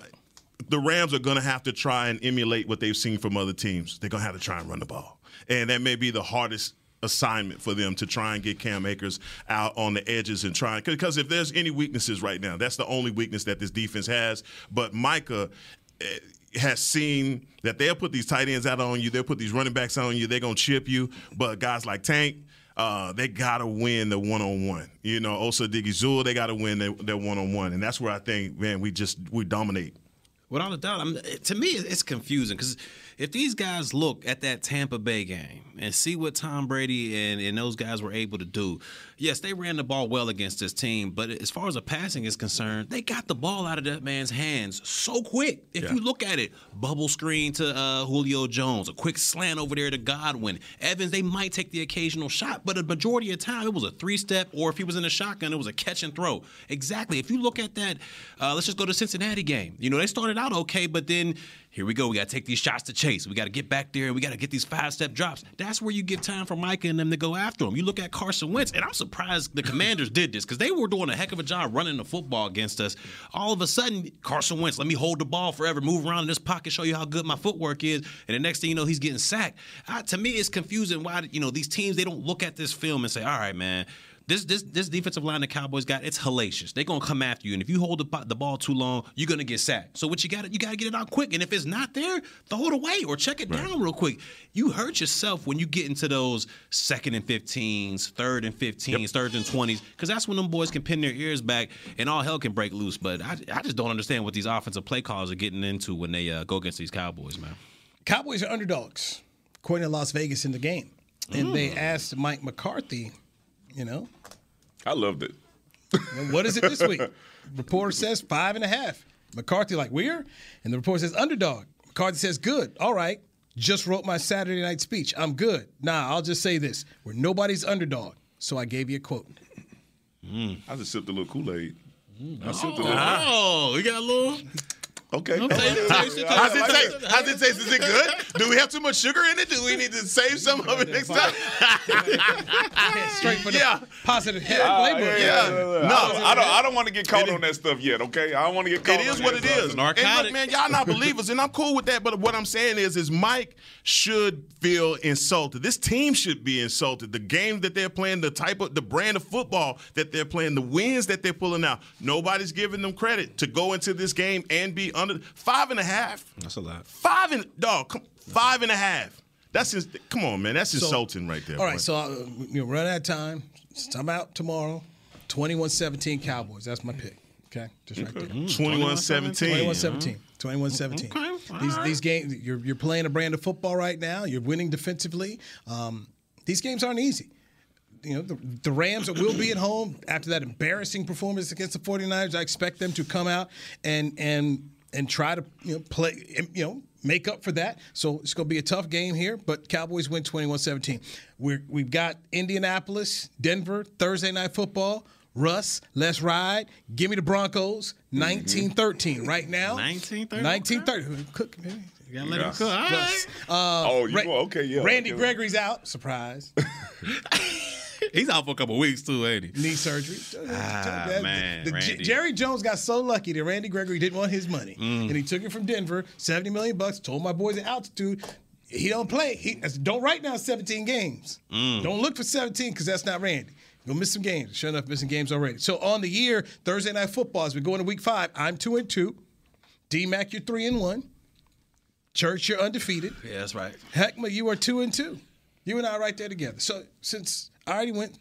the Rams are going to have to try and emulate what they've seen from other teams. They're going to have to try and run the ball. And that may be the hardest assignment for them, to try and get Cam Akers out on the edges and try. Because if there's any weaknesses right now, that's the only weakness that this defense has. But Micah has seen that they'll put these tight ends out on you. They'll put these running backs out on you. They're going to chip you. But guys like Tank, Uh, they got to win the one-on-one. You know, Osa Digizul, they got to win their, their one-on-one. And that's where I think, man, we just we dominate. Without a doubt. I mean, to me, it's confusing because if these guys look at that Tampa Bay game and see what Tom Brady and, and those guys were able to do, yes, they ran the ball well against this team. But as far as the passing is concerned, they got the ball out of that man's hands so quick. If yeah. you look at it, bubble screen to uh, Julio Jones, a quick slant over there to Godwin. Evans, they might take the occasional shot, but a majority of the time it was a three-step, or if he was in a shotgun, it was a catch and throw. Exactly. If you look at that, uh, let's just go to Cincinnati game. You know, they started out okay, but then here we go. We got to take these shots to chase. We got to get back there. We got to get these five-step drops. That's where you give time for Micah and them to go after him. You look at Carson Wentz, and I'm surprised the Commanders did this because they were doing a heck of a job running the football against us. All of a sudden, Carson Wentz, let me hold the ball forever, move around in this pocket, show you how good my footwork is, and the next thing you know, he's getting sacked. I, to me, it's confusing why, you know, these teams, they don't look at this film and say, all right, man, This this this defensive line the Cowboys got, it's hellacious. They're going to come after you, and if you hold the, the ball too long, you're going to get sacked. So what you got to you got to get it out quick, and if it's not there, throw it away or check it right. down real quick. You hurt yourself when you get into those second and fifteens, third and fifteens, yep. third and twenties, because that's when them boys can pin their ears back and all hell can break loose. But I, I just don't understand what these offensive play calls are getting into when they uh, go against these Cowboys, man. Cowboys are underdogs, according to Las Vegas in the game, and mm. they asked Mike McCarthy. You know, I loved it. What is it this week? Reporter says five and a half. McCarthy like we're, and the reporter says underdog. McCarthy says good. All right, just wrote my Saturday night speech. I'm good. Nah, I'll just say this: we're nobody's underdog. So I gave you a quote. Mm. I just sipped a little Kool-Aid. Mm. I sipped a little. Oh, we got a little. Okay. How's it taste? How's it taste? Is it good? Do we have too much sugar in it? Do we need to save some of it next time? Straight for the yeah. positive head uh, label. Yeah. No, I don't. I don't want to get caught on that stuff yet. Okay, I don't want to get caught. It is what it is. And look, man, y'all not believers, and I'm cool with that. But what I'm saying is, is Mike should feel insulted. This team should be insulted. The game that they're playing, the type of, the brand of football that they're playing, the wins that they're pulling out. Nobody's giving them credit to go into this game and be under five and a half. That's a lot. Five and dog. Come, five and a half. That's just, come on, man. That's so insulting right there. All right, boy. So uh, you know, run out of time. So I'm out tomorrow. twenty-one seventeen Cowboys. That's my pick. Okay, just right there. twenty-one seventeen twenty-one seventeen twenty-one seventeen Okay. These right. these games, you're you're playing a brand of football right now. You're winning defensively. Um, these games aren't easy. You know, the, the Rams will be at home after that embarrassing performance against the 49ers. I expect them to come out and and and try to, you know, play, you know, make up for that. So it's going to be a tough game here, but Cowboys win twenty-one seventeen. We're, we've got Indianapolis, Denver, Thursday Night Football. Russ, let's ride. Give me the Broncos, nineteen thirteen right now. nineteen thirty nineteen thirty Okay. Cook, man. You got to let yes. him cook. All right. Uh, oh, you Ra- okay, yeah. Randy okay. Gregory's out. Surprise. He's out for a couple of weeks, too, ain't he? Knee surgery. Ah, that, man, the, the J- Jerry Jones got so lucky that Randy Gregory didn't want his money. Mm. And he took it from Denver, seventy million bucks, told my boys at altitude, he don't play. He don't right now seventeen games. Mm. Don't look for seventeen because that's not Randy. You'll miss some games. Sure enough, missing games already. So on the year, Thursday Night Football, as we go into week five, I'm two and two. D-Mac, you're three and one. Church, you're undefeated. Yeah, that's right. Heckma, you are two and two. You and I are right there together. So since I already went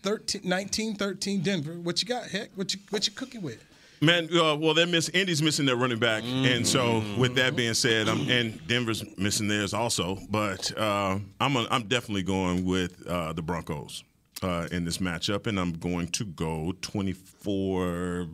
nineteen thirteen Denver. What you got, Heck? What you what you cooking with? Man, uh, well, they're miss, Indy's missing their running back, mm. and so with that being said, I'm, and Denver's missing theirs also. But uh, I'm a, I'm definitely going with uh, the Broncos. uh, in this matchup, and I'm going to go twenty-four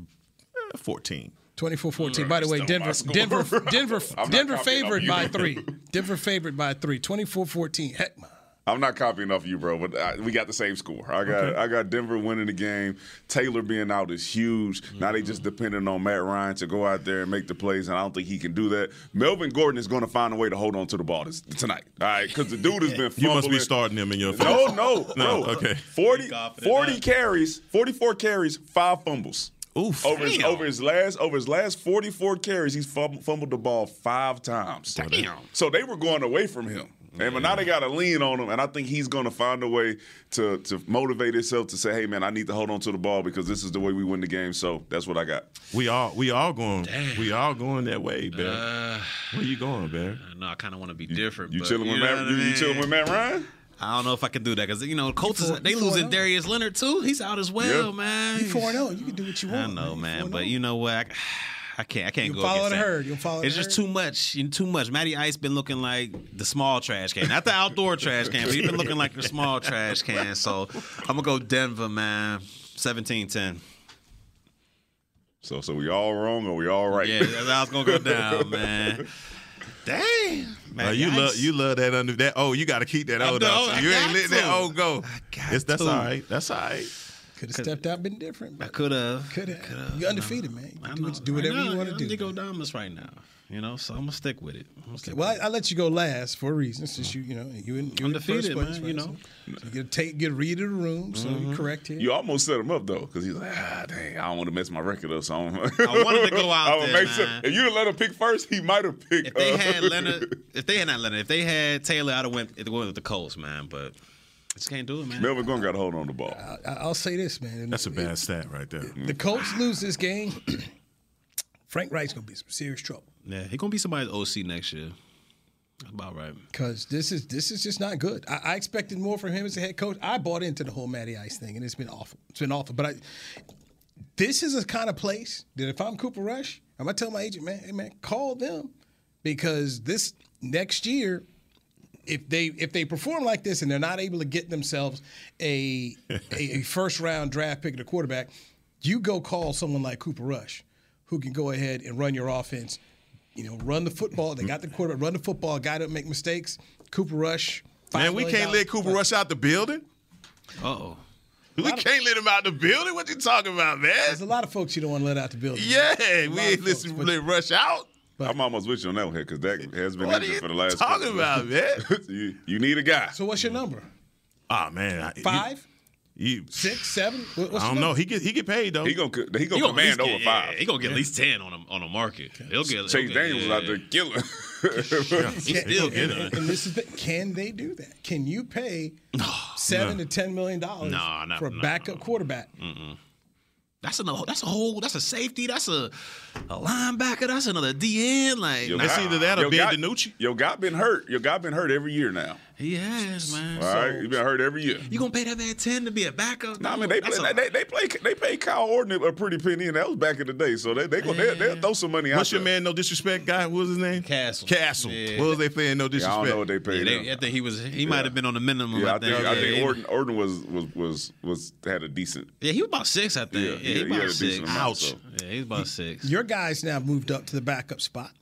fourteen. twenty-four fourteen. Right, by the way, Denver Denver, Denver, Denver, Denver favored by three. Denver favored by three. twenty-four fourteen. Heckma. I'm not copying off you, bro, but I, we got the same score. I got okay. I got Denver winning the game. Taylor being out is huge. Mm-hmm. Now they just depending on Matt Ryan to go out there and make the plays, and I don't think he can do that. Melvin Gordon is going to find a way to hold on to the ball this, tonight, all right, because the dude has been fumbling. You must be starting him in your face. No, no, no. Bro, okay. forty, forty carries, forty-four carries, five fumbles. Oof, over, his, over his last over his last forty-four carries, he's fumbled, fumbled the ball five times. Damn. So they were going away from him. And but now they got to lean on him, and I think he's going to find a way to to motivate himself to say, "Hey, man, I need to hold on to the ball because this is the way we win the game." So that's what I got. We all we all going Damn. we all going that way, Bear. Uh, Where you going, Bear? No, I kind of want to be you, different. You but, chilling you with Matt? You, you chilling with Matt Ryan? I don't know if I can do that because, you know, Colts, is, they losing Darius Leonard, too. He's out as well, yep. man. You four and oh. You can do what you want. I know, man. man. But you know what? I, I can't. I can't You'll go against that. Herd. You'll follow the herd. It's just too much. Too much. Matty Ice been looking like the small trash can. Not the outdoor trash can, but he's been looking like the small trash can. So I'm going to go Denver, man. seventeen ten. So, so we all wrong or we all right? Yeah, that's how it's going to go down, man. Dang, man, uh, you guys. love you love that under that. Oh, you got to keep that old up. So you ain't letting that old go. It's, that's to. all right. That's all right. Could have stepped out, been different. Man. I could have. Could have. You're undefeated, man. You I do, know. do whatever know. you want to do. Digo Damas right now, you know. So I'm gonna stick with it. Okay. Stick well, with I, I let you go last for a reason, since you, you know, you in you undefeated, man. Place, you know, so you get a take, get a read of the room. So mm-hmm. you correct here. You almost set him up though, because he's like, ah, dang, I don't want to mess my record up. So I, I wanted to go out there. Make man. If you didn't let him pick first, he might have picked. If they uh, had Leonard, if they had not Leonard, if they had Taylor, I'd have went, went with the Colts, man. But. Just can't do it, man. Melvin Gordon got to hold on the ball. I, I'll say this, man. That's a bad it, stat right there. The Colts lose this game, Frank Reich's going to be in some serious trouble. Yeah, he's going to be somebody's O C next year. That's about right. Because this is this is just not good. I, I expected more from him as a head coach. I bought into the whole Matty Ice thing, and it's been awful. It's been awful. But I, this is a kind of place that if I'm Cooper Rush, I'm going to tell my agent, man, hey, man, call them. Because this next year, If they if they perform like this and they're not able to get themselves a a, a first round draft pick at a quarterback, you go call someone like Cooper Rush, who can go ahead and run your offense, you know, run the football. They got the quarterback, run the football, guy doesn't make mistakes. Cooper Rush, man, we can't let Cooper Rush out the building. Uh oh. We can't of, let him out the building. What you talking about, man? There's a lot of folks you don't want to let out the building. Yeah, we ain't listening to let Rush out. But I'm almost with you on that one here because that has been injured for the last. What are you talking about, man? you, you need a guy. So what's your number? Ah oh, man, I, five, you, you, six, seven. What's I don't know. He get he get paid though. He gonna he gonna he command over get, five. Yeah, he gonna get yeah. at least ten on a, on the market. Okay. He'll get. Chase Daniels yeah. out there killing. yeah, he still get it. And this is the, can they do that? Can you pay seven no. to ten million dollars no, for a no, backup no. quarterback? Mm-mm. That's another. That's a whole. That's a safety. That's a, a linebacker. That's another D N. Like yo, nah. It's either that or Ben DiNucci. Your guy been hurt. Your guy been hurt every year now. He has, man. All so, right, he been hurt every year. You gonna pay that man ten to be a backup? Nah, I mean they play, a, they they play they pay Kyle Orton a pretty penny, and that was back in the day. So they they gonna they, they'll throw some money out. What's your man? No disrespect guy. What was his name? Castle. Castle. Yeah. What was they paying? No disrespect. Yeah, I don't know what they paid. Yeah, they, I think he was. He yeah. might have been on the minimum. Yeah, I think, I think yeah, Orton Orton was, was was was had a decent. Yeah, he was about six, I think. Yeah. Yeah, he's about he six. Amount, Ouch. So. Yeah, he's about six. Your guys now moved up to the backup spot.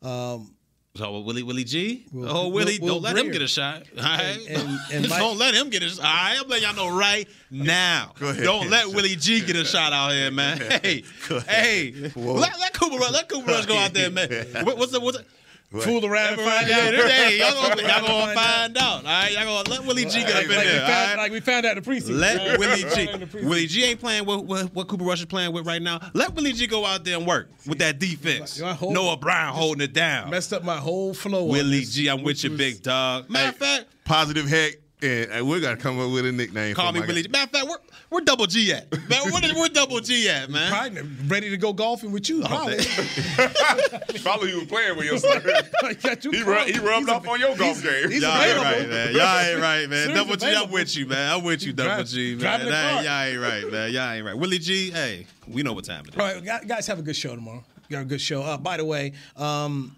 Um, so Willie Willie G? Will, oh, Willie, will, will don't let Greer. him get a shot. All right? And, and, and Mike, don't let him get a shot. All right, I'm letting y'all know right now. Go ahead. Don't let Willie G get a shot out here, man. Hey, hey. Let, let Cooper Rush, let Cooper Rush go out there, man. What, what's the, what's the? What? Fool around and find out. Hey, y'all gonna, y'all gonna find out. All right, y'all gonna let Willie G get up like in there. Found, all right? Like we found out in the preseason. Let Willie G. Willie G ain't playing with what, what Cooper Rush is playing with right now. Let Willie G go out there and work with that defense. Your whole, Noah Brown holding it down. Messed up my whole flow. Willie G, I'm with you, was, big dog. Matter of hey, fact, positive heck. And we gotta come up with a nickname. Call me Willie G. Matter of fact, we're we're double G at. Man, we're, we're double G at, man. Probably ready to go golfing with you, probably. Probably you were playing with yourself. you he, rub, he rubbed he's off a, on your golf game. Y'all ain't right, man. Y'all ain't right, man. Seriously, double G, available. I'm with you, man. I'm with you, Double drive, G, man. Nah, y'all ain't right, man. Y'all ain't right. Willie G, hey, we know what time it is. All right, guys, have a good show tomorrow. You got a good show. Uh, by the way, um,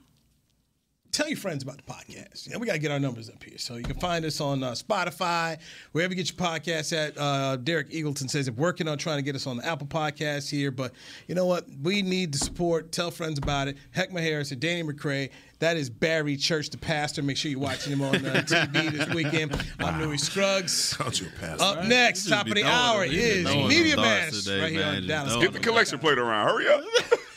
Tell your friends about the podcast. Yeah, we got to get our numbers up here. So you can find us on uh, Spotify, wherever you get your podcasts at. Uh, Derek Eagleton says, I'm working on trying to get us on the Apple Podcast here, but you know what? We need the support. Tell friends about it. Heckma Harrison, Danny McCray. That is Barry Church, the pastor. Make sure you're watching him on uh, T V this weekend. Wow. I'm Louis Scruggs. Don't you pass up right? Next, top of the hour is Media Mash today, right here man. on Dallas. Get the collection plate around. Hurry up.